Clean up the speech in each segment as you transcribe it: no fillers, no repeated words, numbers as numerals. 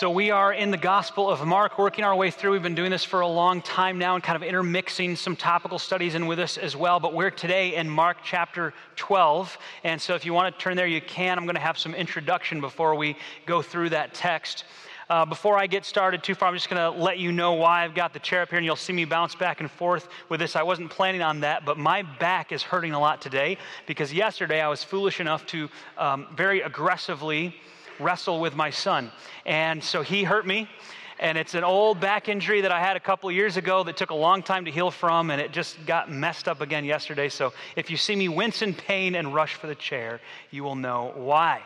So we are in the Gospel of Mark, working our way through. We've been doing this for a long time now and kind of intermixing some topical studies in with us as well. But we're today in Mark chapter 12. And so if you want to turn there, you can. I'm going to have some introduction before we go through that text. Before I get started too far, I'm just going to let you know why I've got the chair up here, and you'll see me bounce back and forth with this. I wasn't planning on that, but my back is hurting a lot today because yesterday I was foolish enough to very aggressively wrestle with my son. And so he hurt me. And it's an old back injury that I had a couple years ago that took a long time to heal from, and it just got messed up again yesterday. So if you see me wince in pain and rush for the chair, you will know why.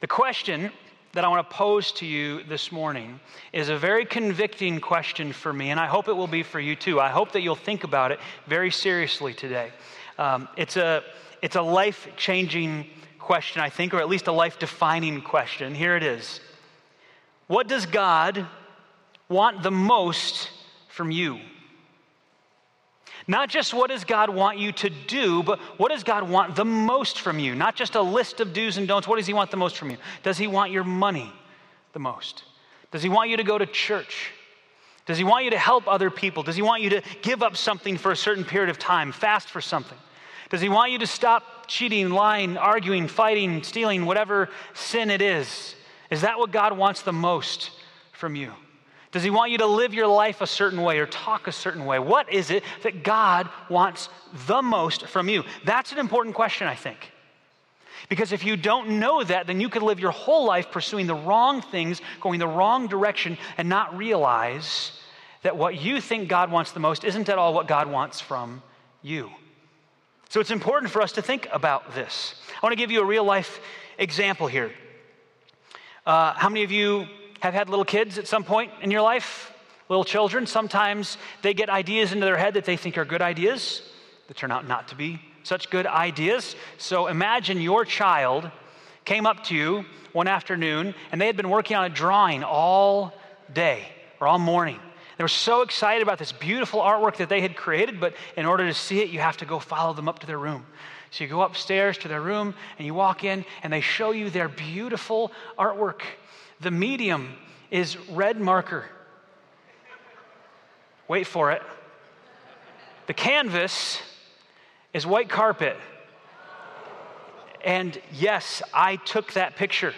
The question that I want to pose to you this morning is a very convicting question for me, and I hope it will be for you too. I hope that you'll think about it very seriously today. It's a life-changing question, I think, or at least a life-defining question. Here it is. What does God want the most from you? Not just what does God want you to do, but what does God want the most from you? Not just a list of do's and don'ts. What does he want the most from you? Does he want your money the most? Does he want you to go to church? Does he want you to help other people? Does he want you to give up something for a certain period of time, fast for something? Does he want you to stop cheating, lying, arguing, fighting, stealing, whatever sin it is? Is that what God wants the most from you? Does he want you to live your life a certain way or talk a certain way? What is it that God wants the most from you? That's an important question, I think. Because if you don't know that, then you could live your whole life pursuing the wrong things, going the wrong direction, and not realize that what you think God wants the most isn't at all what God wants from you. So it's important for us to think about this. I want to give you a real-life example here. How many of you have had little kids at some point in your life? Little children, sometimes they get ideas into their head that they think are good ideas that turn out not to be such good ideas. So imagine your child came up to you one afternoon, and they had been working on a drawing all day or all morning. They were so excited about this beautiful artwork that they had created, but in order to see it, you have to go follow them up to their room. So you go upstairs to their room, and you walk in, and they show you their beautiful artwork. The medium is red marker. Wait for it. The canvas is white carpet. And yes, I took that picture.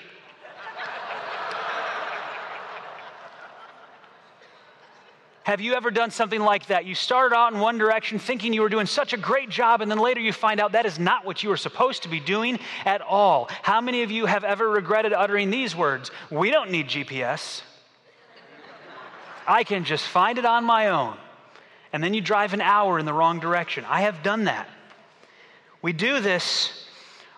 Have you ever done something like that? You started out in one direction thinking you were doing such a great job, and then later you find out that is not what you were supposed to be doing at all. How many of you have ever regretted uttering these words? We don't need GPS. I can just find it on my own. And then you drive an hour in the wrong direction. I have done that. We do this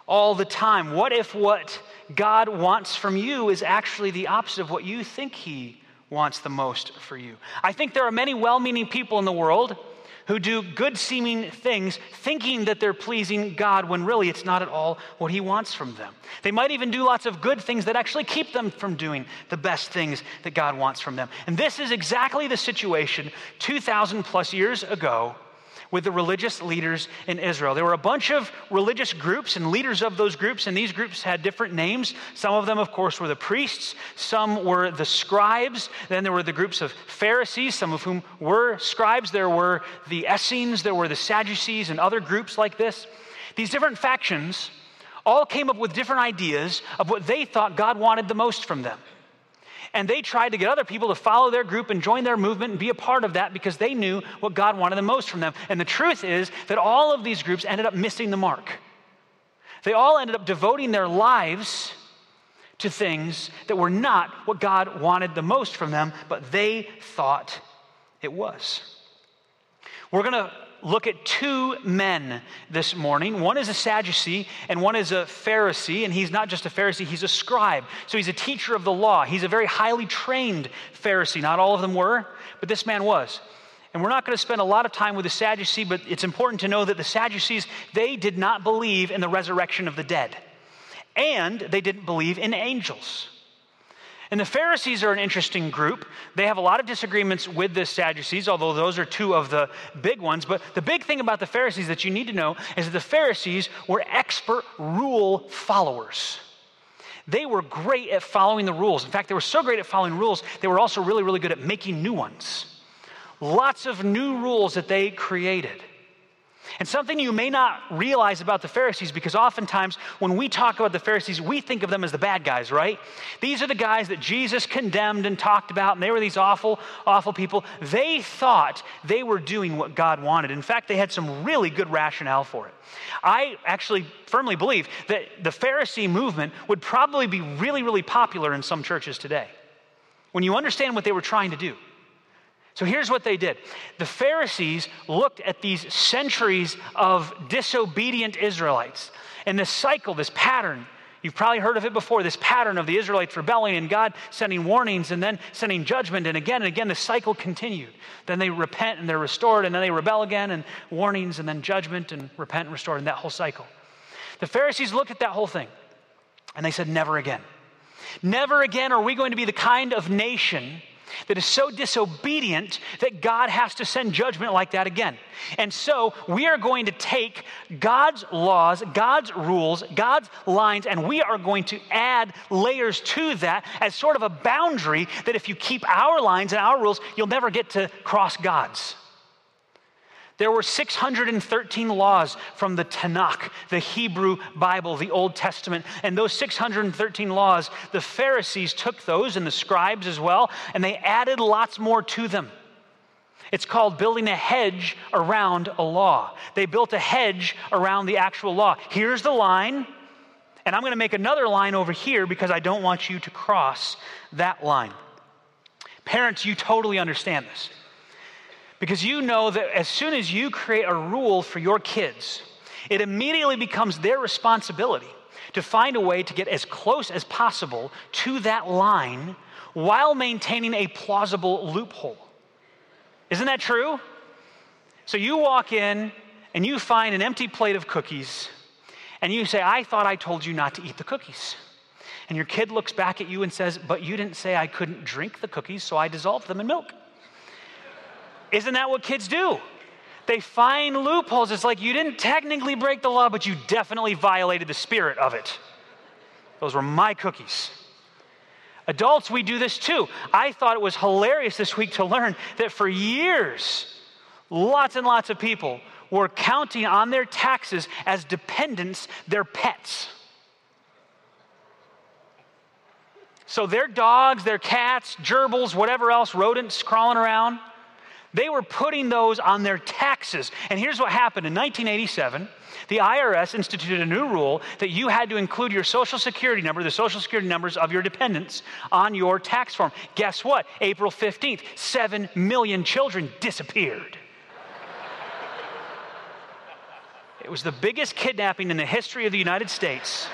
all the time. What if what God wants from you is actually the opposite of what you think he wants the most for you? I think there are many well-meaning people in the world who do good-seeming things thinking that they're pleasing God when really it's not at all what he wants from them. They might even do lots of good things that actually keep them from doing the best things that God wants from them. And this is exactly the situation 2,000 plus years ago with the religious leaders in Israel. There were a bunch of religious groups and leaders of those groups, and these groups had different names. Some of them, of course, were the priests. Some were the scribes. Then there were the groups of Pharisees, some of whom were scribes. There were the Essenes. There were the Sadducees and other groups like this. These different factions all came up with different ideas of what they thought God wanted the most from them. And they tried to get other people to follow their group and join their movement and be a part of that because they knew what God wanted the most from them. And the truth is that all of these groups ended up missing the mark. They all ended up devoting their lives to things that were not what God wanted the most from them, but they thought it was. We're going to look at two men this morning. One is a Sadducee and one is a Pharisee, and he's not just a Pharisee, he's a scribe. So he's a teacher of the law. He's a very highly trained Pharisee. Not all of them were, but this man was. And we're not going to spend a lot of time with the Sadducee, but it's important to know that the Sadducees, they did not believe in the resurrection of the dead, and they didn't believe in angels. And the Pharisees are an interesting group. They have a lot of disagreements with the Sadducees, although those are two of the big ones. But the big thing about the Pharisees that you need to know is that the Pharisees were expert rule followers. They were great at following the rules. In fact, they were so great at following rules, they were also really, really good at making new ones. Lots of new rules that they created. And something you may not realize about the Pharisees, because oftentimes when we talk about the Pharisees, we think of them as the bad guys, right? These are the guys that Jesus condemned and talked about, and they were these awful, awful people. They thought they were doing what God wanted. In fact, they had some really good rationale for it. I actually firmly believe that the Pharisee movement would probably be really, really popular in some churches today, when you understand what they were trying to do. So here's what they did. The Pharisees looked at these centuries of disobedient Israelites and this cycle, this pattern. You've probably heard of it before, this pattern of the Israelites rebelling and God sending warnings and then sending judgment. And again, the cycle continued. Then they repent and they're restored, and then they rebel again and warnings and then judgment and repent and restored, and that whole cycle. The Pharisees looked at that whole thing and they said, never again. Never again are we going to be the kind of nation that is so disobedient that God has to send judgment like that again. And so we are going to take God's laws, God's rules, God's lines, and we are going to add layers to that as sort of a boundary that if you keep our lines and our rules, you'll never get to cross God's. There were 613 laws from the Tanakh, the Hebrew Bible, the Old Testament. And those 613 laws, the Pharisees took those and the scribes as well, and they added lots more to them. It's called building a hedge around a law. They built a hedge around the actual law. Here's the line, and I'm going to make another line over here because I don't want you to cross that line. Parents, you totally understand this. Because you know that as soon as you create a rule for your kids, it immediately becomes their responsibility to find a way to get as close as possible to that line while maintaining a plausible loophole. Isn't that true? So you walk in and you find an empty plate of cookies and you say, I thought I told you not to eat the cookies. And your kid looks back at you and says, but you didn't say I couldn't drink the cookies, so I dissolved them in milk. Isn't that what kids do? They find loopholes. It's like you didn't technically break the law, but you definitely violated the spirit of it. Those were my cookies. Adults, we do this too. I thought it was hilarious this week to learn that for years, lots and lots of people were counting on their taxes as dependents, their pets. So their dogs, their cats, gerbils, whatever else, rodents crawling around, they were putting those on their taxes. And here's what happened. In 1987, the IRS instituted a new rule that you had to include your Social Security number, the Social Security numbers of your dependents on your tax form. Guess what? April 15th, 7 million children disappeared. It was the biggest kidnapping in the history of the United States.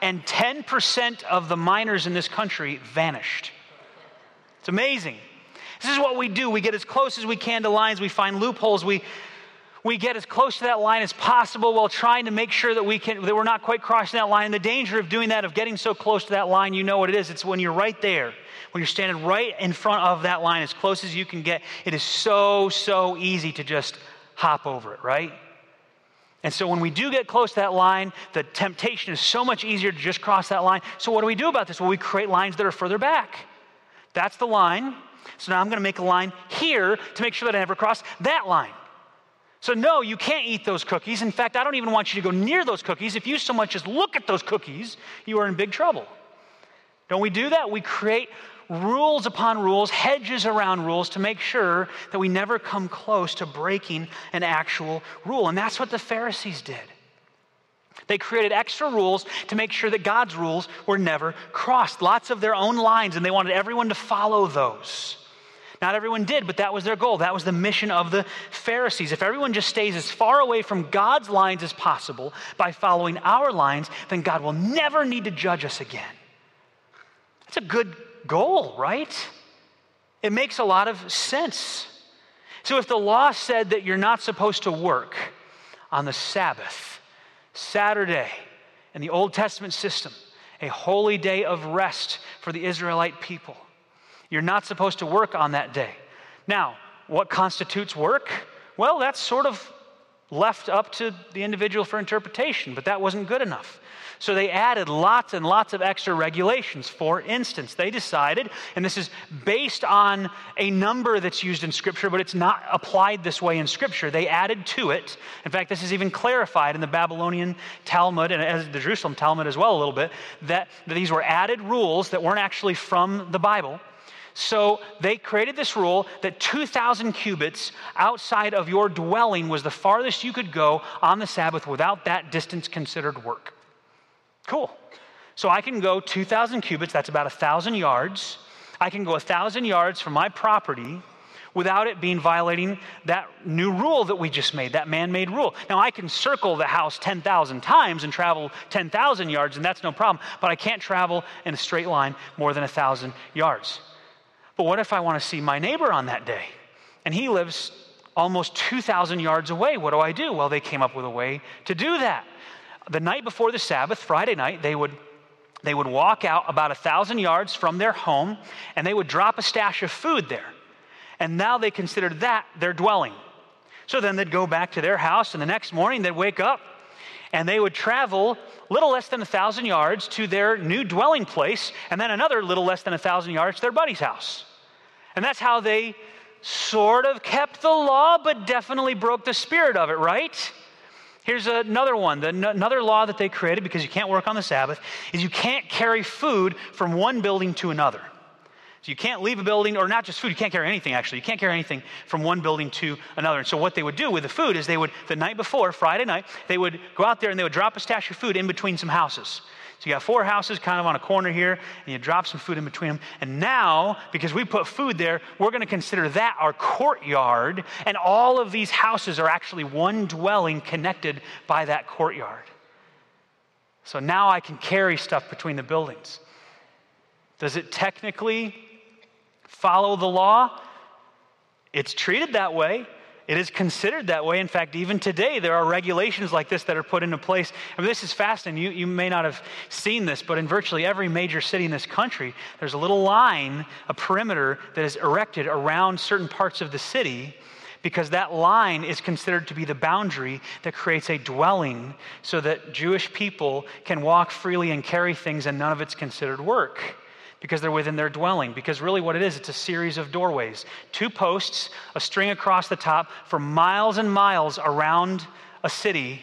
And 10% of the minors in this country vanished. It's amazing. This is what we do. We get as close as we can to lines. We find loopholes. We get as close to that line as possible while trying to make sure that we're not quite crossing that line. And the danger of doing that, of getting so close to that line, you know what it is. It's when you're right there, when you're standing right in front of that line, as close as you can get, it is so, so easy to just hop over it, right? And so when we do get close to that line, the temptation is so much easier to just cross that line. So what do we do about this? Well, we create lines that are further back. That's the line. So now I'm going to make a line here to make sure that I never cross that line. So no, you can't eat those cookies. In fact, I don't even want you to go near those cookies. If you so much as look at those cookies, you are in big trouble. Don't we do that? We create rules upon rules, hedges around rules to make sure that we never come close to breaking an actual rule. And that's what the Pharisees did. They created extra rules to make sure that God's rules were never crossed. Lots of their own lines, and they wanted everyone to follow those. Not everyone did, but that was their goal. That was the mission of the Pharisees. If everyone just stays as far away from God's lines as possible by following our lines, then God will never need to judge us again. That's a good goal, right? It makes a lot of sense. So if the law said that you're not supposed to work on the Sabbath, Saturday, in the Old Testament system, a holy day of rest for the Israelite people. You're not supposed to work on that day. Now, what constitutes work? Well, that's sort of left up to the individual for interpretation, but that wasn't good enough. So they added lots and lots of extra regulations. For instance, they decided, and this is based on a number that's used in Scripture, but it's not applied this way in Scripture. They added to it. In fact, this is even clarified in the Babylonian Talmud and as the Jerusalem Talmud as well a little bit, that these were added rules that weren't actually from the Bible. So they created this rule that 2,000 cubits outside of your dwelling was the farthest you could go on the Sabbath without that distance considered work. Cool. So I can go 2,000 cubits, that's about 1,000 yards. I can go 1,000 yards from my property without it being violating that new rule that we just made, that man-made rule. Now, I can circle the house 10,000 times and travel 10,000 yards, and that's no problem, but I can't travel in a straight line more than 1,000 yards. But what if I want to see my neighbor on that day? And he lives almost 2,000 yards away. What do I do? Well, they came up with a way to do that. The night before the Sabbath, Friday night, they would walk out about 1,000 yards from their home, and they would drop a stash of food there. And now they considered that their dwelling. So then they'd go back to their house, and the next morning they'd wake up, and they would travel a little less than 1,000 yards to their new dwelling place, and then another little less than 1,000 yards to their buddy's house. And that's how they sort of kept the law, but definitely broke the spirit of it, right? Here's another one. Another law that they created, because you can't work on the Sabbath, is you can't carry food from one building to another. So you can't leave a building, or not just food, you can't carry anything actually. You can't carry anything from one building to another. And so what they would do with the food is the night before, Friday night, they would go out there and they would drop a stash of food in between some houses. So you got four houses kind of on a corner here, and you drop some food in between them. And now, because we put food there, we're going to consider that our courtyard, and all of these houses are actually one dwelling connected by that courtyard. So now I can carry stuff between the buildings. Does it technically follow the law? It's treated that way. It is considered that way. In fact, even today, there are regulations like this that are put into place. I mean, this is fascinating. You may not have seen this, but in virtually every major city in this country, there's a little line, a perimeter that is erected around certain parts of the city, because that line is considered to be the boundary that creates a dwelling so that Jewish people can walk freely and carry things, and none of it's considered work, because they're within their dwelling. Because really what it is, it's a series of doorways, two posts, a string across the top for miles and miles around a city,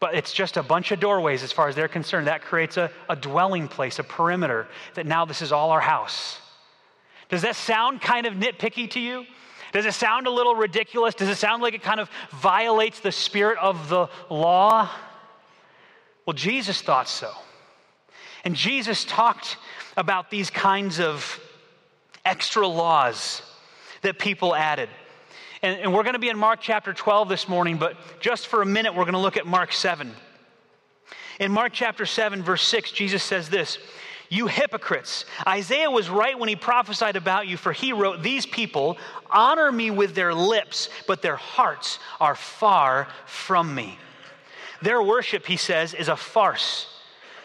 but it's just a bunch of doorways as far as they're concerned. That creates a dwelling place, a perimeter, that now this is all our house. Does that sound kind of nitpicky to you? Does it sound a little ridiculous? Does it sound like it kind of violates the spirit of the law? Well, Jesus thought so. And Jesus talked about these kinds of extra laws that people added. And we're going to be in Mark chapter 12 this morning, but just for a minute, we're going to look at Mark 7. In Mark chapter 7, verse 6, Jesus says this, "You hypocrites, Isaiah was right when he prophesied about you, for he wrote, these people honor me with their lips, but their hearts are far from me. Their worship," he says, "is a farce,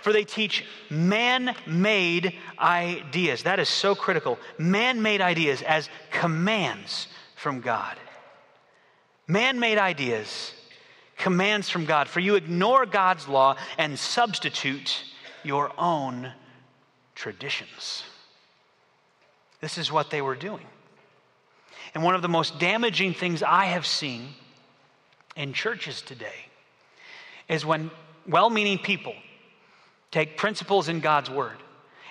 for they teach man-made ideas." That is so critical. Man-made ideas as commands from God. Man-made ideas, commands from God. "For you ignore God's law and substitute your own traditions." This is what they were doing. And one of the most damaging things I have seen in churches today is when well-meaning people take principles in God's word,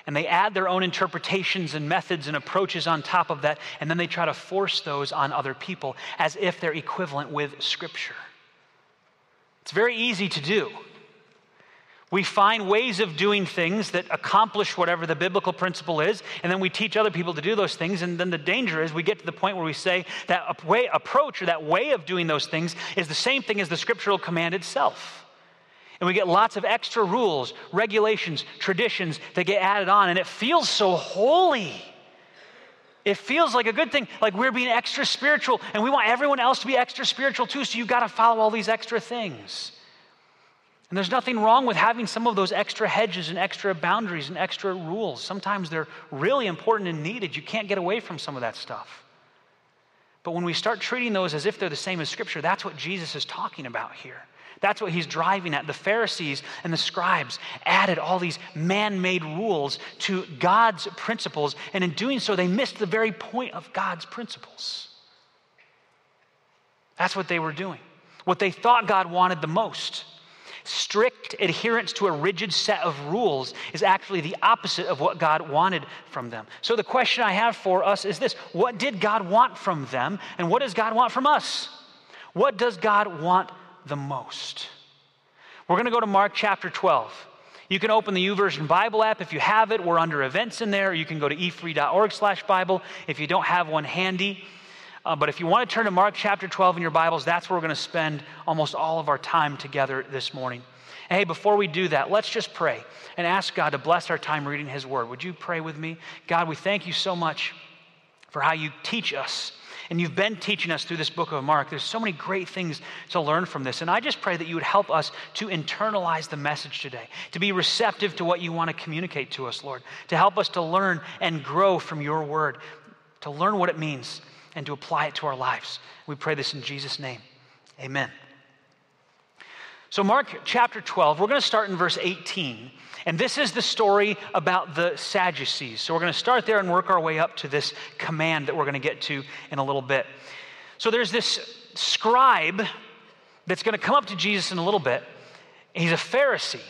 and they add their own interpretations and methods and approaches on top of that, and then they try to force those on other people as if they're equivalent with Scripture. It's very easy to do. We find ways of doing things that accomplish whatever the biblical principle is, and then we teach other people to do those things, and then the danger is we get to the point where we say that approach or that way of doing those things is the same thing as the scriptural command itself. And we get lots of extra rules, regulations, traditions that get added on, and it feels so holy. It feels like a good thing, like we're being extra spiritual, and we want everyone else to be extra spiritual too, so you got to follow all these extra things. And there's nothing wrong with having some of those extra hedges and extra boundaries and extra rules. Sometimes they're really important and needed. You can't get away from some of that stuff. But when we start treating those as if they're the same as Scripture, that's what Jesus is talking about here. That's what he's driving at. The Pharisees and the scribes added all these man-made rules to God's principles, and in doing so, they missed the very point of God's principles. That's what they were doing. What they thought God wanted the most. Strict adherence to a rigid set of rules is actually the opposite of what God wanted from them. So the question I have for us is this: what did God want from them, and what does God want from us? What does God want the most? We're going to go to Mark chapter 12. You can open the YouVersion Bible app if you have it. We're under events in there. You can go to efree.org/Bible if you don't have one handy. But if you want to turn to Mark chapter 12 in your Bibles, that's where we're going to spend almost all of our time together this morning. And hey, before we do that, let's just pray and ask God to bless our time reading His Word. Would you pray with me? God, we thank you so much for how you teach us. And you've been teaching us through this book of Mark. There's so many great things to learn from this. And I just pray that you would help us to internalize the message today, to be receptive to what you want to communicate to us, Lord, to help us to learn and grow from your Word, to learn what it means and to apply it to our lives. We pray this in Jesus' name. Amen. So Mark chapter 12, we're going to start in verse 18. And this is the story about the Sadducees. So we're going to start there and work our way up to this command that we're going to get to in a little bit. So there's this scribe that's going to come up to Jesus in a little bit. He's a Pharisee.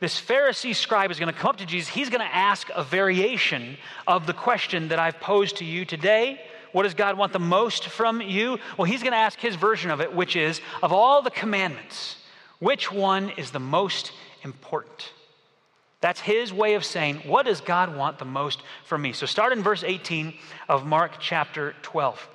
This Pharisee scribe is going to come up to Jesus. He's going to ask a variation of the question that I've posed to you today. What does God want the most from you? Well, he's going to ask his version of it, which is, of all the commandments, which one is the most important? That's his way of saying, what does God want the most from me? So start in verse 18 of Mark chapter 12.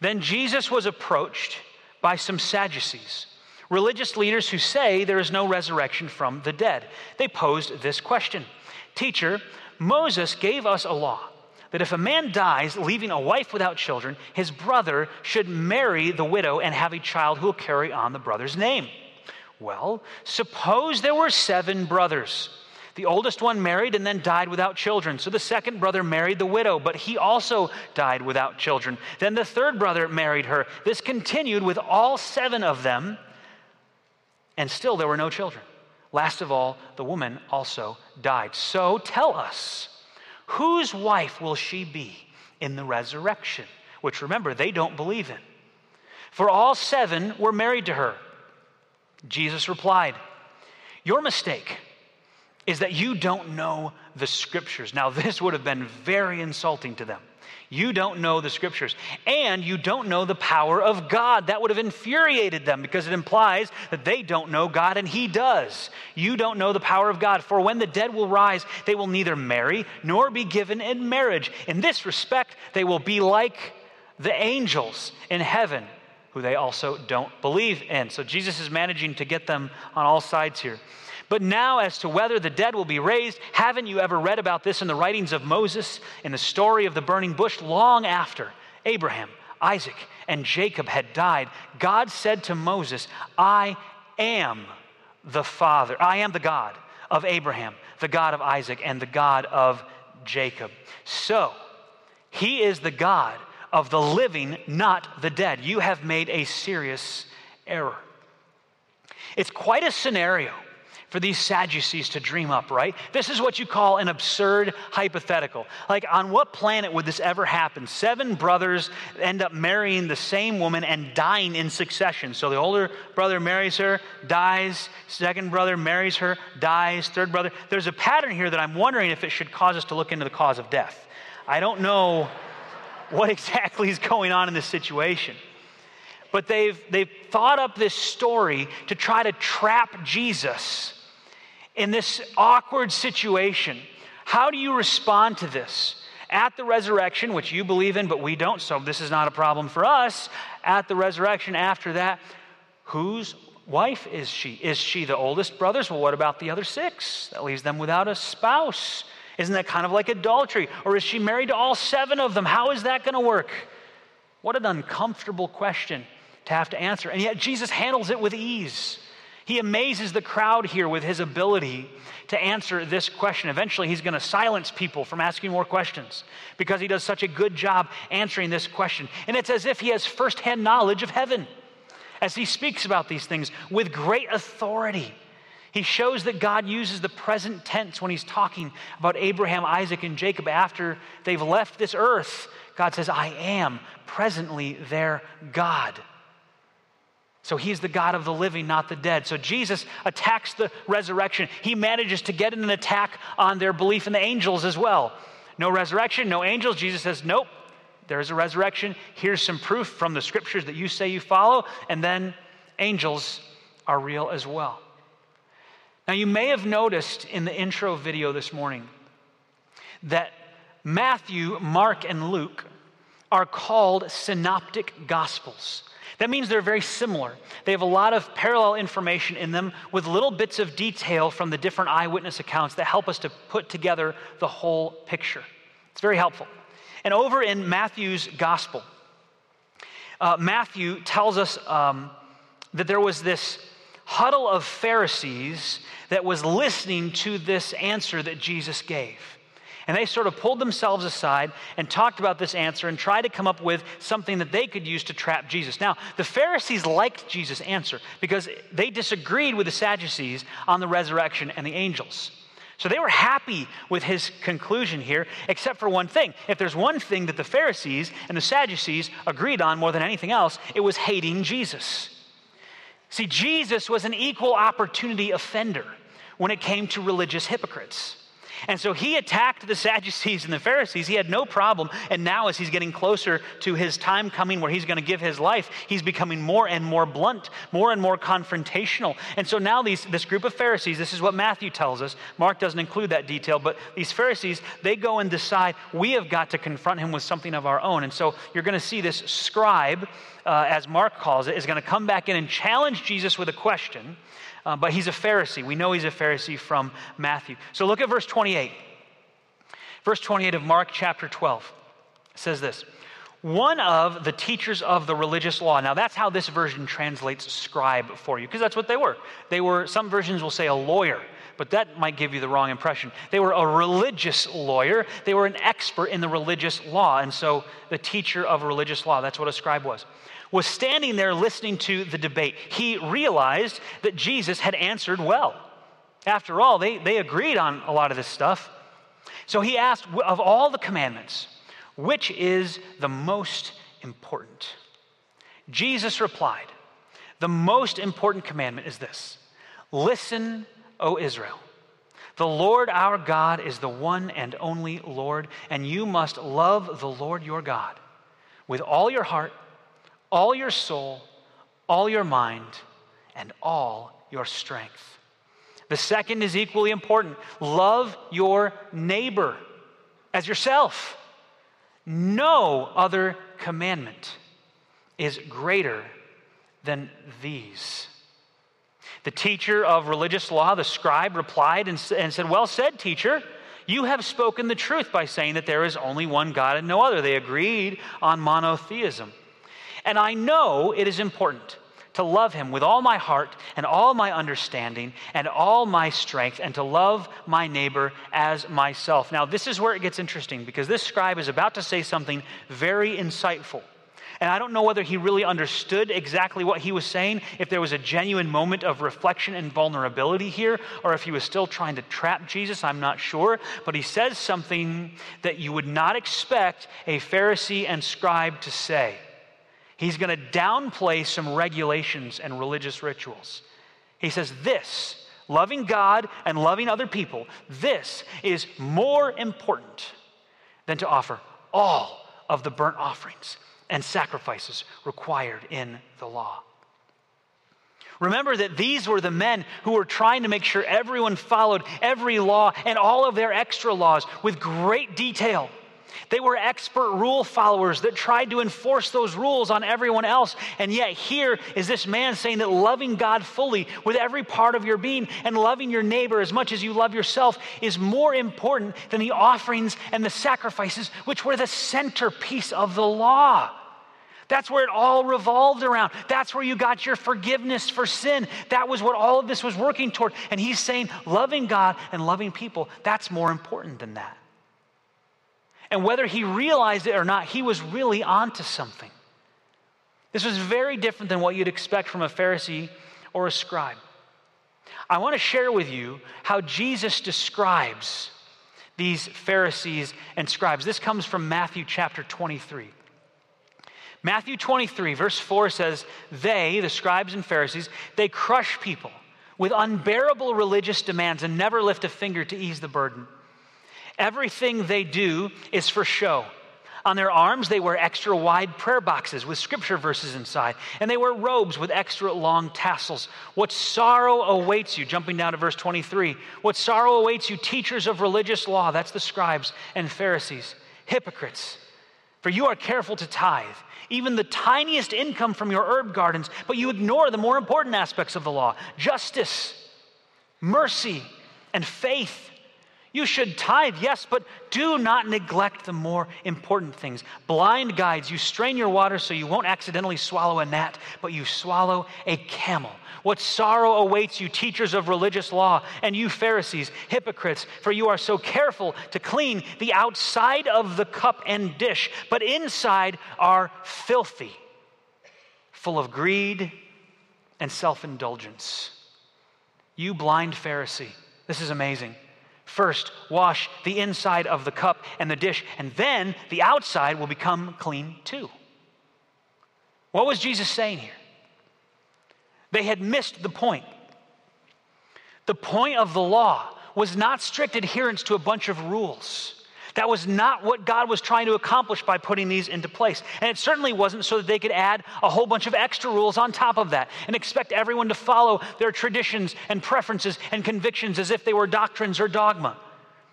Then Jesus was approached by some Sadducees, religious leaders who say there is no resurrection from the dead. They posed this question: Teacher, Moses gave us a law that if a man dies leaving a wife without children, his brother should marry the widow and have a child who will carry on the brother's name. Well, suppose there were 7 brothers. The oldest one married and then died without children. So the second brother married the widow, but he also died without children. Then the third brother married her. This continued with all 7 of them, and still there were no children. Last of all, the woman also died. So tell us, whose wife will she be in the resurrection? Which, remember, they don't believe in. For all 7 were married to her. Jesus replied, your mistake is that you don't know the Scriptures. Now, this would have been very insulting to them. You don't know the Scriptures, and you don't know the power of God. That would have infuriated them because it implies that they don't know God, and He does. You don't know the power of God, for when the dead will rise, they will neither marry nor be given in marriage. In this respect, they will be like the angels in heaven, who they also don't believe in. So Jesus is managing to get them on all sides here. But now as to whether the dead will be raised, haven't you ever read about this in the writings of Moses, in the story of the burning bush? Long after Abraham, Isaac, and Jacob had died, God said to Moses, I am the God of Abraham, the God of Isaac, and the God of Jacob. So He is the God of the living, not the dead. You have made a serious error. It's quite a scenario for these Sadducees to dream up, right? This is what you call an absurd hypothetical. Like, on what planet would this ever happen? 7 brothers end up marrying the same woman and dying in succession. So the older brother marries her, dies. Second brother marries her, dies. Third brother. There's a pattern here that I'm wondering if it should cause us to look into the cause of death. I don't know what exactly is going on in this situation. But they've thought up this story to try to trap Jesus in this awkward situation. How do you respond to this? At the resurrection, which you believe in, but we don't, so this is not a problem for us. At the resurrection, after that, whose wife is she? Is she the oldest brother's? Well, what about the other 6? That leaves them without a spouse. Isn't that kind of like adultery? Or is she married to all 7 of them? How is that going to work? What an uncomfortable question to have to answer. And yet Jesus handles it with ease. He amazes the crowd here with his ability to answer this question. Eventually, he's going to silence people from asking more questions because he does such a good job answering this question. And it's as if he has firsthand knowledge of heaven as he speaks about these things with great authority. He shows that God uses the present tense when he's talking about Abraham, Isaac, and Jacob after they've left this earth. God says, I am presently their God. So he's the God of the living, not the dead. So Jesus attacks the resurrection. He manages to get in an attack on their belief in the angels as well. No resurrection, no angels. Jesus says, nope, there is a resurrection. Here's some proof from the scriptures that you say you follow. And then angels are real as well. Now, you may have noticed in the intro video this morning that Matthew, Mark, and Luke are called synoptic gospels. That means they're very similar. They have a lot of parallel information in them with little bits of detail from the different eyewitness accounts that help us to put together the whole picture. It's very helpful. And over in Matthew's gospel, Matthew tells us that there was this huddle of Pharisees that was listening to this answer that Jesus gave. And they sort of pulled themselves aside and talked about this answer and tried to come up with something that they could use to trap Jesus. Now, the Pharisees liked Jesus' answer because they disagreed with the Sadducees on the resurrection and the angels. So they were happy with his conclusion here, except for one thing. If there's one thing that the Pharisees and the Sadducees agreed on more than anything else, it was hating Jesus. See, Jesus was an equal opportunity offender when it came to religious hypocrites. And so he attacked the Sadducees and the Pharisees. He had no problem. And now as he's getting closer to his time coming where he's going to give his life, he's becoming more and more blunt, more and more confrontational. And so now this group of Pharisees, this is what Matthew tells us. Mark doesn't include that detail, but these Pharisees, they go and decide we have got to confront him with something of our own. And so you're going to see this scribe, as Mark calls it, is going to come back in and challenge Jesus with a question, but he's a Pharisee. We know he's a Pharisee from Matthew. So look at verse 28. Verse 28 of Mark chapter 12 says this, one of the teachers of the religious law. Now that's how this version translates scribe for you, because that's what they were. They were, some versions will say a lawyer, but that might give you the wrong impression. They were a religious lawyer. They were an expert in the religious law. And so the teacher of religious law, that's what a scribe was standing there listening to the debate. He realized that Jesus had answered well. After all, they agreed on a lot of this stuff. So he asked, of all the commandments, which is the most important? Jesus replied, the most important commandment is this. Listen, O Israel, the Lord our God is the one and only Lord, and you must love the Lord your God with all your heart, all your soul, all your mind, and all your strength. The second is equally important. Love your neighbor as yourself. No other commandment is greater than these. The teacher of religious law, the scribe, replied and said, well said, teacher. You have spoken the truth by saying that there is only one God and no other. They agreed on monotheism. And I know it is important to love him with all my heart and all my understanding and all my strength and to love my neighbor as myself. Now, this is where it gets interesting because this scribe is about to say something very insightful. And I don't know whether he really understood exactly what he was saying, if there was a genuine moment of reflection and vulnerability here, or if he was still trying to trap Jesus, I'm not sure. But he says something that you would not expect a Pharisee and scribe to say. He's going to downplay some regulations and religious rituals. He says this, loving God and loving other people, this is more important than to offer all of the burnt offerings and sacrifices required in the law. Remember that these were the men who were trying to make sure everyone followed every law and all of their extra laws with great detail. They were expert rule followers that tried to enforce those rules on everyone else. And yet here is this man saying that loving God fully with every part of your being and loving your neighbor as much as you love yourself is more important than the offerings and the sacrifices, which were the centerpiece of the law. That's where it all revolved around. That's where you got your forgiveness for sin. That was what all of this was working toward. And he's saying loving God and loving people, that's more important than that. And whether he realized it or not, he was really onto something. This was very different than what you'd expect from a Pharisee or a scribe. I want to share with you how Jesus describes these Pharisees and scribes. This comes from Matthew chapter 23. Matthew 23, verse 4 says, they, the scribes and Pharisees, they crush people with unbearable religious demands and never lift a finger to ease the burden. Everything they do is for show. On their arms, they wear extra wide prayer boxes with scripture verses inside, and they wear robes with extra long tassels. What sorrow awaits you, jumping down to verse 23, what sorrow awaits you, teachers of religious law, that's the scribes and Pharisees, hypocrites, for you are careful to tithe, even the tiniest income from your herb gardens, but you ignore the more important aspects of the law, justice, mercy, and faith. You should tithe, yes, but do not neglect the more important things. Blind guides, you strain your water so you won't accidentally swallow a gnat, but you swallow a camel. What sorrow awaits you, teachers of religious law, and you Pharisees, hypocrites, for you are so careful to clean the outside of the cup and dish, but inside are filthy, full of greed and self-indulgence. You blind Pharisee, this is amazing. First, wash the inside of the cup and the dish, and then the outside will become clean too. What was Jesus saying here? They had missed the point. The point of the law was not strict adherence to a bunch of rules. That was not what God was trying to accomplish by putting these into place. And it certainly wasn't so that they could add a whole bunch of extra rules on top of that and expect everyone to follow their traditions and preferences and convictions as if they were doctrines or dogma.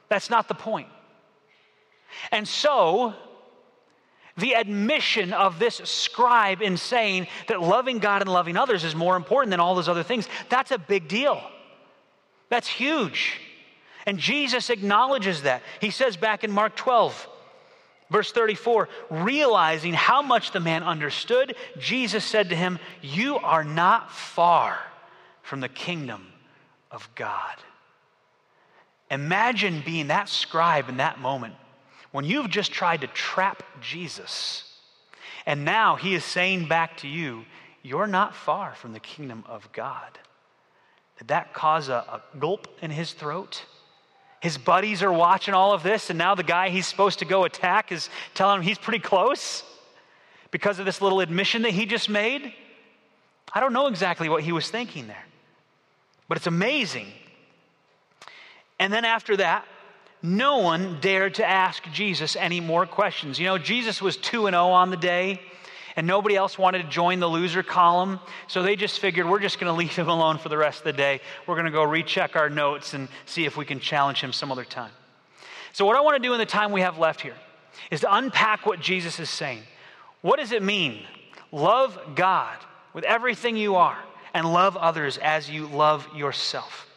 That's not the point. And so, the admission of this scribe in saying that loving God and loving others is more important than all those other things, that's a big deal. That's huge. And Jesus acknowledges that. He says back in Mark 12, verse 34, realizing how much the man understood, Jesus said to him, "You are not far from the kingdom of God." Imagine being that scribe in that moment when you've just tried to trap Jesus. And now he is saying back to you, you're not far from the kingdom of God. Did that cause a gulp in his throat? His buddies are watching all of this, and now the guy he's supposed to go attack is telling him he's pretty close because of this little admission that he just made. I don't know exactly what he was thinking there, but it's amazing. And then after that, no one dared to ask Jesus any more questions. You know, Jesus was 2-0 on the day, and nobody else wanted to join the loser column, so they just figured we're just going to leave him alone for the rest of the day. We're going to go recheck our notes and see if we can challenge him some other time. So what I want to do in the time we have left here is to unpack what Jesus is saying. What does it mean? Love God with everything you are and love others as you love yourself.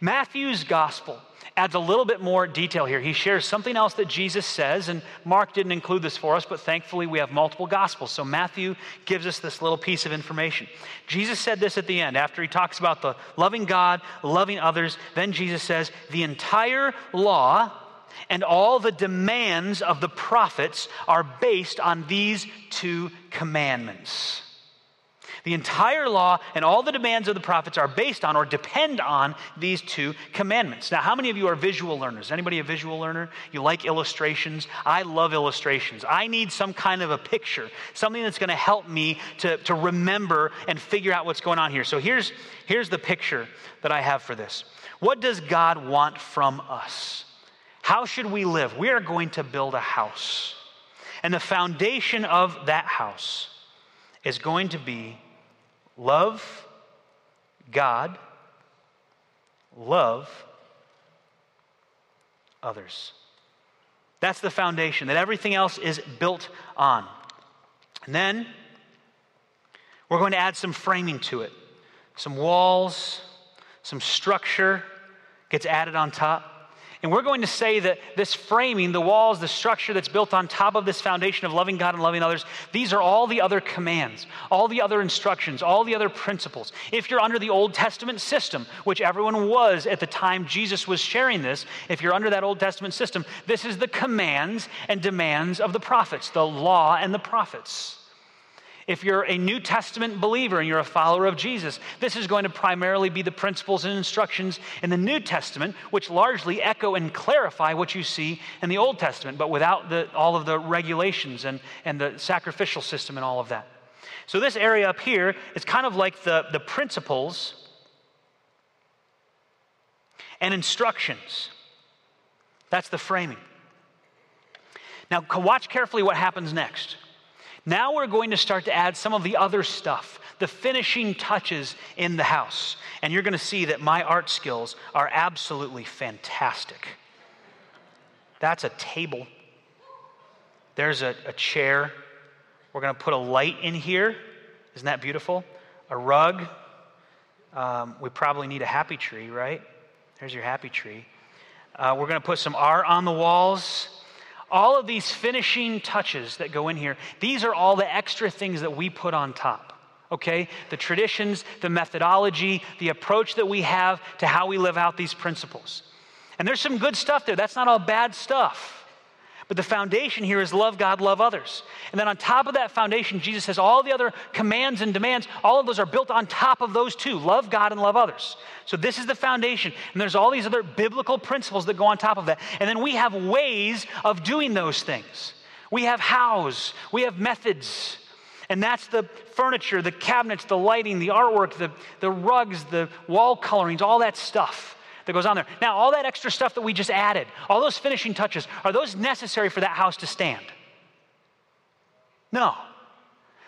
Matthew's gospel adds a little bit more detail here. He shares something else that Jesus says, and Mark didn't include this for us, but thankfully we have multiple gospels, so Matthew gives us this little piece of information. Jesus said this at the end, after he talks about the loving God, loving others, then Jesus says, the entire law and all the demands of the prophets are based on these two commandments. The entire law and all the demands of the prophets are based on or depend on these two commandments. Now, how many of you are visual learners? Anybody a visual learner? You like illustrations? I love illustrations. I need some kind of a picture, something that's going to help me to remember and figure out what's going on here. So here's the picture that I have for this. What does God want from us? How should we live? We are going to build a house. And the foundation of that house is going to be love God, love others. That's the foundation that everything else is built on. And then we're going to add some framing to it. Some walls, some structure gets added on top. And we're going to say that this framing, the walls, the structure that's built on top of this foundation of loving God and loving others, these are all the other commands, all the other instructions, all the other principles. If you're under the Old Testament system, which everyone was at the time Jesus was sharing this, if you're under that Old Testament system, this is the commands and demands of the prophets, the law and the prophets. If you're a New Testament believer and you're a follower of Jesus, this is going to primarily be the principles and instructions in the New Testament, which largely echo and clarify what you see in the Old Testament, but without all of the regulations and the sacrificial system and all of that. So this area up here is kind of like the principles and instructions. That's the framing. Now, watch carefully what happens next. Now we're going to start to add some of the other stuff, the finishing touches in the house. And you're going to see that my art skills are absolutely fantastic. That's a table. There's a chair. We're going to put a light in here. Isn't that beautiful? A rug. We probably need a happy tree, right? There's your happy tree. We're going to put some art on the walls. All of these finishing touches that go in here, these are all the extra things that we put on top, okay? The traditions, the methodology, the approach that we have to how we live out these principles. And there's some good stuff there. That's not all bad stuff. But the foundation here is love God, love others. And then on top of that foundation, Jesus says all the other commands and demands, all of those are built on top of those two, love God and love others. So this is the foundation. And there's all these other biblical principles that go on top of that. And then we have ways of doing those things. We have hows, we have methods. And that's the furniture, the cabinets, the lighting, the artwork, the rugs, the wall colorings, all that stuff that goes on there. Now, all that extra stuff that we just added, all those finishing touches, are those necessary for that house to stand? No.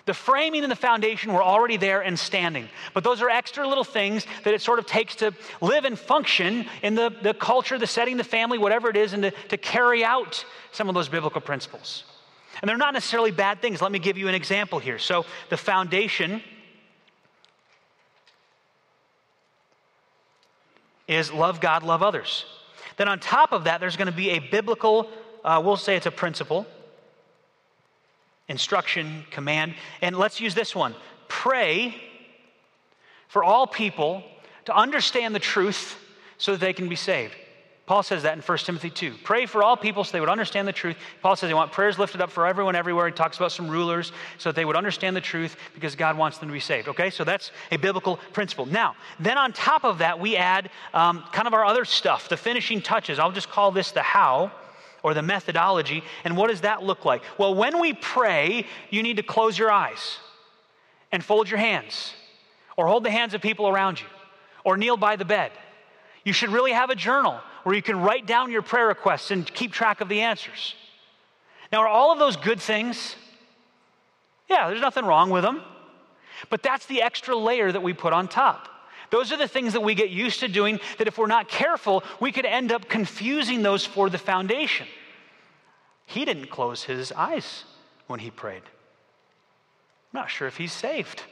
The framing and the foundation were already there and standing, but those are extra little things that it sort of takes to live and function in the culture, the setting, the family, whatever it is, and to carry out some of those biblical principles. And they're not necessarily bad things. Let me give you an example here. So the foundation is love God, love others. Then on top of that, there's going to be a biblical, we'll say it's a principle, instruction, command, and let's use this one. Pray for all people to understand the truth so that they can be saved. Paul says that in 1 Timothy 2. Pray for all people so they would understand the truth. Paul says they want prayers lifted up for everyone everywhere. He talks about some rulers so that they would understand the truth because God wants them to be saved, okay? So that's a biblical principle. Now, then on top of that, we add kind of our other stuff, the finishing touches. I'll just call this the how or the methodology. And what does that look like? Well, when we pray, you need to close your eyes and fold your hands or hold the hands of people around you or kneel by the bed. You should really have a journal where you can write down your prayer requests and keep track of the answers. Now, are all of those good things? Yeah, there's nothing wrong with them. But that's the extra layer that we put on top. Those are the things that we get used to doing that if we're not careful, we could end up confusing those for the foundation. He didn't close his eyes when he prayed. I'm not sure if he's saved.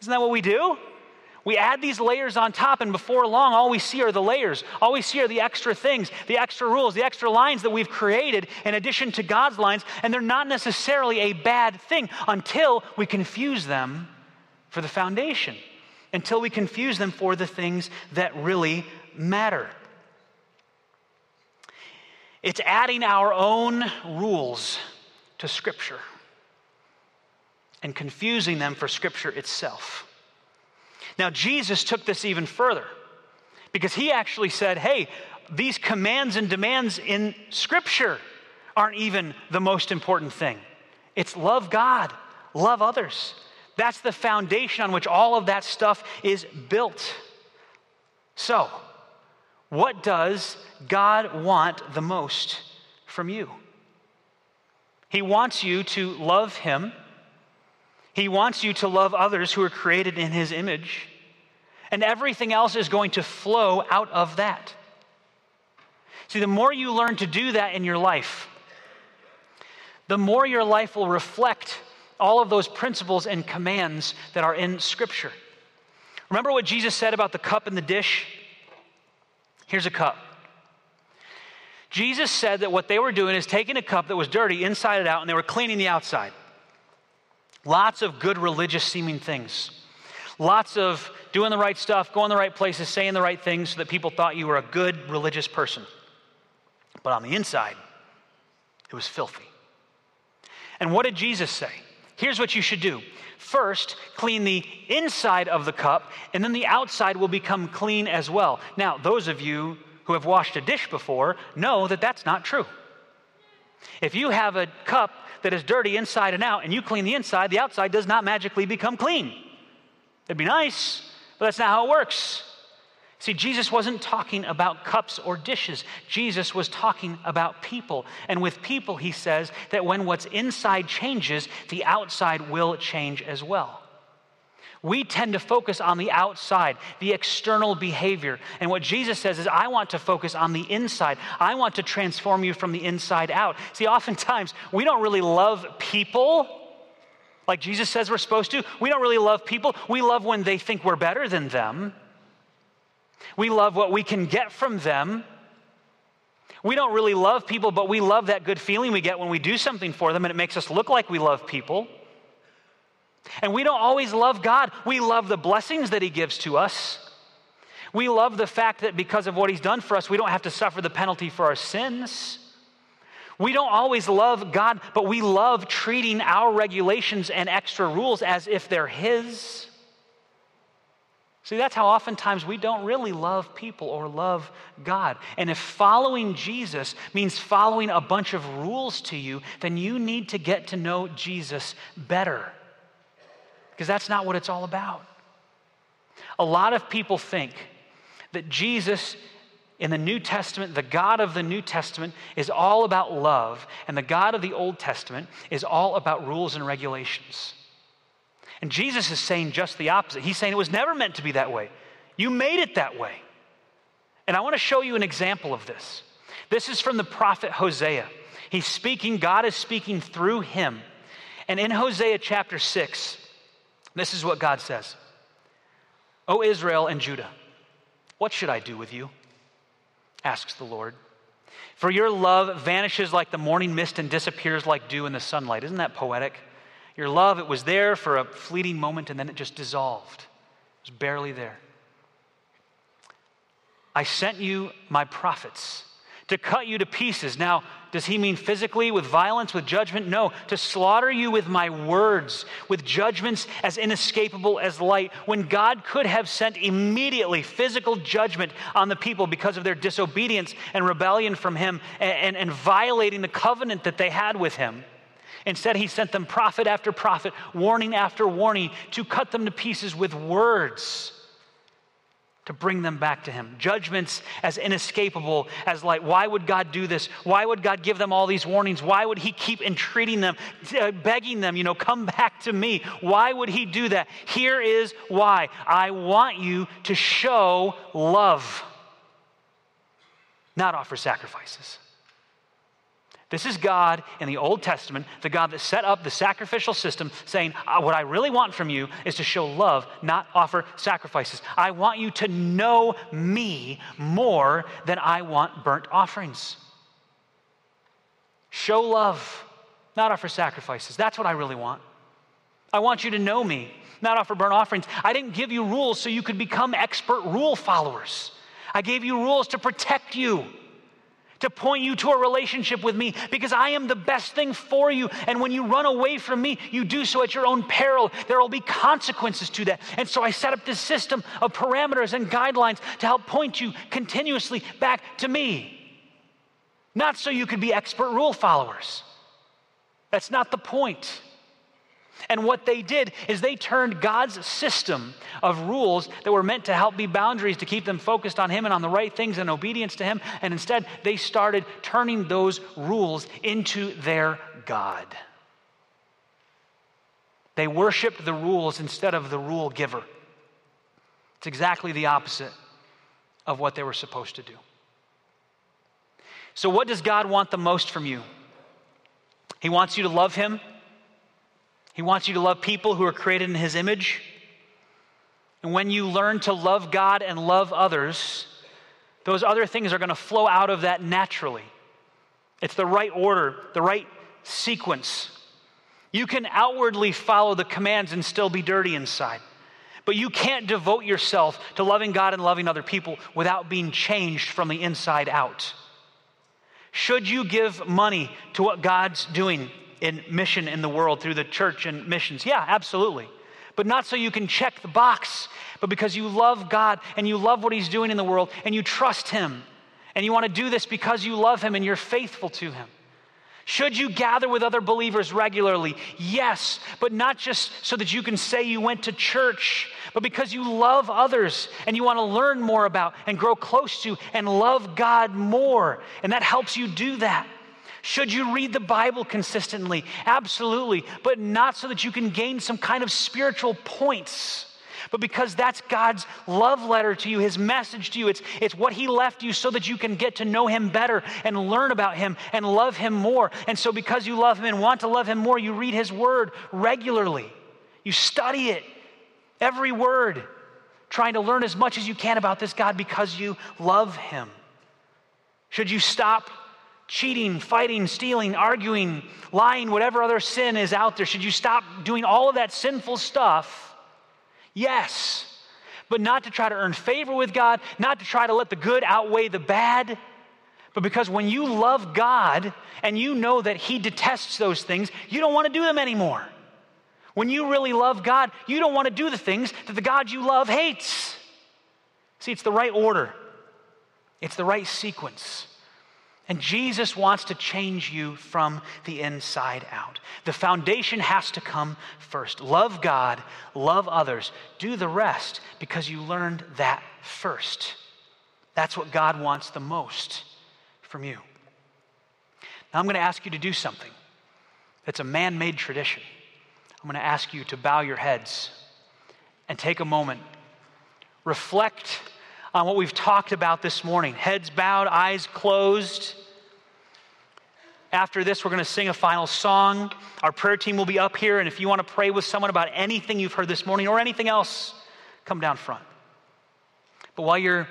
Isn't that what we do? We add these layers on top, and before long, all we see are the layers. All we see are the extra things, the extra rules, the extra lines that we've created in addition to God's lines, and they're not necessarily a bad thing until we confuse them for the foundation, until we confuse them for the things that really matter. It's adding our own rules to Scripture and confusing them for Scripture itself. Now, Jesus took this even further because he actually said, hey, these commands and demands in Scripture aren't even the most important thing. It's love God, love others. That's the foundation on which all of that stuff is built. So, what does God want the most from you? He wants you to love him. He wants you to love others who are created in his image, and everything else is going to flow out of that. See, the more you learn to do that in your life, the more your life will reflect all of those principles and commands that are in Scripture. Remember what Jesus said about the cup and the dish? Here's a cup. Jesus said that what they were doing is taking a cup that was dirty inside it out, and they were cleaning the outside. Lots of good religious seeming things. Lots of doing the right stuff, going the right places, saying the right things so that people thought you were a good religious person. But on the inside, it was filthy. And what did Jesus say? Here's what you should do. First, clean the inside of the cup, and then the outside will become clean as well. Now, those of you who have washed a dish before know that that's not true. If you have a cup that is dirty inside and out, and you clean the outside does not magically become clean. It'd be nice, but that's not how it works. See, Jesus wasn't talking about cups or dishes. Jesus was talking about people. And with people, he says that when what's inside changes, the outside will change as well. We tend to focus on the outside, the external behavior. And what Jesus says is, I want to focus on the inside. I want to transform you from the inside out. See, oftentimes, we don't really love people like Jesus says we're supposed to. We don't really love people. We love when they think we're better than them. We love what we can get from them. We don't really love people, but we love that good feeling we get when we do something for them, and it makes us look like we love people. And we don't always love God. We love the blessings that he gives to us. We love the fact that because of what he's done for us, we don't have to suffer the penalty for our sins. We don't always love God, but we love treating our regulations and extra rules as if they're his. See, that's how oftentimes we don't really love people or love God. And if following Jesus means following a bunch of rules to you, then you need to get to know Jesus better. Because that's not what it's all about. A lot of people think that Jesus in the New Testament, the God of the New Testament, is all about love, and the God of the Old Testament is all about rules and regulations. And Jesus is saying just the opposite. He's saying it was never meant to be that way. You made it that way. And I want to show you an example of this. This is from the prophet Hosea. He's speaking, God is speaking through him. And in Hosea chapter 6, this is what God says. O Israel and Judah, what should I do with you? Asks the Lord. For your love vanishes like the morning mist and disappears like dew in the sunlight. Isn't that poetic? Your love, it was there for a fleeting moment, and then it just dissolved. It was barely there. I sent you my prophets to cut you to pieces. Now, does he mean physically, with violence, with judgment? No, to slaughter you with my words, with judgments as inescapable as light, when God could have sent immediately physical judgment on the people because of their disobedience and rebellion from him and violating the covenant that they had with him. Instead, he sent them prophet after prophet, warning after warning, to cut them to pieces with words, to bring them back to him. Judgments as inescapable as light. Why would God do this? Why would God give them all these warnings? Why would he keep entreating them, begging them, come back to me? Why would he do that? Here is why. I want you to show love, not offer sacrifices. This is God in the Old Testament, the God that set up the sacrificial system, saying, what I really want from you is to show love, not offer sacrifices. I want you to know me more than I want burnt offerings. Show love, not offer sacrifices. That's what I really want. I want you to know me, not offer burnt offerings. I didn't give you rules so you could become expert rule followers. I gave you rules to protect you, to point you to a relationship with me, because I am the best thing for you. And when you run away from me, you do so at your own peril. There will be consequences to that. And so I set up this system of parameters and guidelines to help point you continuously back to me. Not so you could be expert rule followers. That's not the point. And what they did is they turned God's system of rules that were meant to help be boundaries to keep them focused on him and on the right things and obedience to him, and instead they started turning those rules into their God. They worshiped the rules instead of the rule giver. It's exactly the opposite of what they were supposed to do. So what does God want the most from you? He wants you to love him. He wants you to love people who are created in his image. And when you learn to love God and love others, those other things are going to flow out of that naturally. It's the right order, the right sequence. You can outwardly follow the commands and still be dirty inside. But you can't devote yourself to loving God and loving other people without being changed from the inside out. Should you give money to what God's doing in mission in the world through the church and missions? Yeah, absolutely. But not so you can check the box, but because you love God and you love what He's doing in the world and you trust Him and you want to do this because you love Him and you're faithful to Him. Should you gather with other believers regularly? Yes, but not just so that you can say you went to church, but because you love others and you want to learn more about and grow close to and love God more, and that helps you do that. Should you read the Bible consistently? Absolutely, but not so that you can gain some kind of spiritual points, but because that's God's love letter to you, His message to you. It's what He left you so that you can get to know Him better and learn about Him and love Him more. And so because you love Him and want to love Him more, you read His word regularly. You study it, every word, trying to learn as much as you can about this God because you love Him. Should you stop cheating, fighting, stealing, arguing, lying, whatever other sin is out there? Should you stop doing all of that sinful stuff? Yes, but not to try to earn favor with God, not to try to let the good outweigh the bad, but because when you love God and you know that He detests those things, you don't want to do them anymore. When you really love God, you don't want to do the things that the God you love hates. See, it's the right order. It's the right sequence. And Jesus wants to change you from the inside out. The foundation has to come first. Love God, love others. Do the rest because you learned that first. That's what God wants the most from you. Now I'm going to ask you to do something that's a man-made tradition. I'm going to ask you to bow your heads and take a moment, reflect on what we've talked about this morning. Heads bowed, eyes closed. After this, we're going to sing a final song. Our prayer team will be up here, and if you want to pray with someone about anything you've heard this morning or anything else, come down front. But while your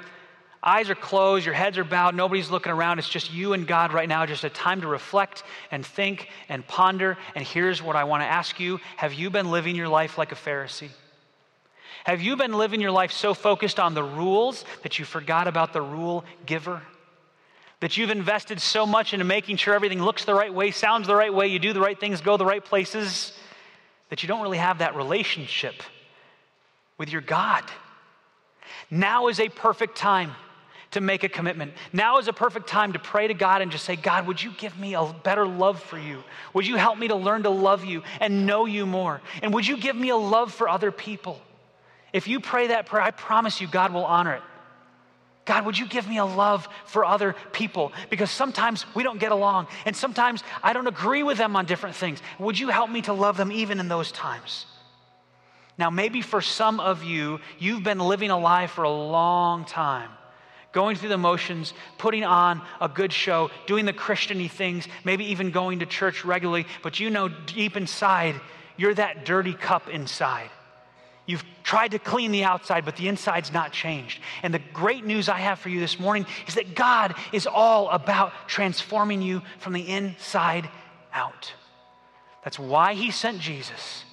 eyes are closed, your heads are bowed, nobody's looking around, it's just you and God right now, just a time to reflect and think and ponder. And here's what I want to ask you. Have you been living your life like a Pharisee? Have you been living your life so focused on the rules that you forgot about the rule giver? That you've invested so much into making sure everything looks the right way, sounds the right way, you do the right things, go the right places, that you don't really have that relationship with your God? Now is a perfect time to make a commitment. Now is a perfect time to pray to God and just say, God, would you give me a better love for you? Would you help me to learn to love you and know you more? And would you give me a love for other people? If you pray that prayer, I promise you God will honor it. God, would you give me a love for other people? Because sometimes we don't get along, and sometimes I don't agree with them on different things. Would you help me to love them even in those times? Now, maybe for some of you, you've been living a lie for a long time, going through the motions, putting on a good show, doing the Christian-y things, maybe even going to church regularly, but you know deep inside, you're that dirty cup inside. You've tried to clean the outside, but the inside's not changed. And the great news I have for you this morning is that God is all about transforming you from the inside out. That's why He sent Jesus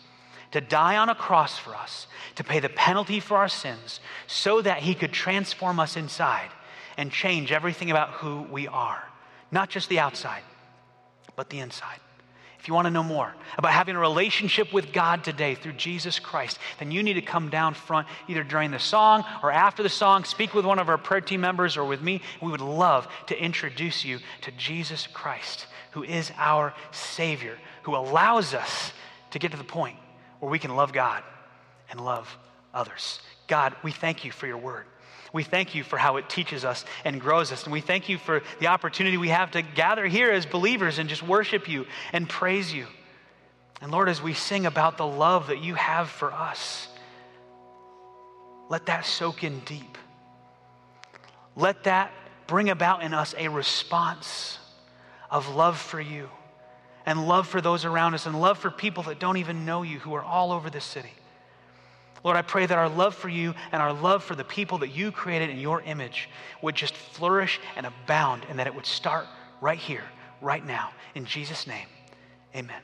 to die on a cross for us, to pay the penalty for our sins, so that He could transform us inside and change everything about who we are. Not just the outside, but the inside. If you want to know more about having a relationship with God today through Jesus Christ, then you need to come down front either during the song or after the song. Speak with one of our prayer team members or with me. We would love to introduce you to Jesus Christ, who is our Savior, who allows us to get to the point where we can love God and love others. God, we thank You for Your word. We thank You for how it teaches us and grows us. And we thank You for the opportunity we have to gather here as believers and just worship You and praise You. And Lord, as we sing about the love that You have for us, let that soak in deep. Let that bring about in us a response of love for You and love for those around us and love for people that don't even know You, who are all over this city. Lord, I pray that our love for you and our love for the people that you created in your image would just flourish and abound, and that it would start right here, right now. In Jesus' name, amen.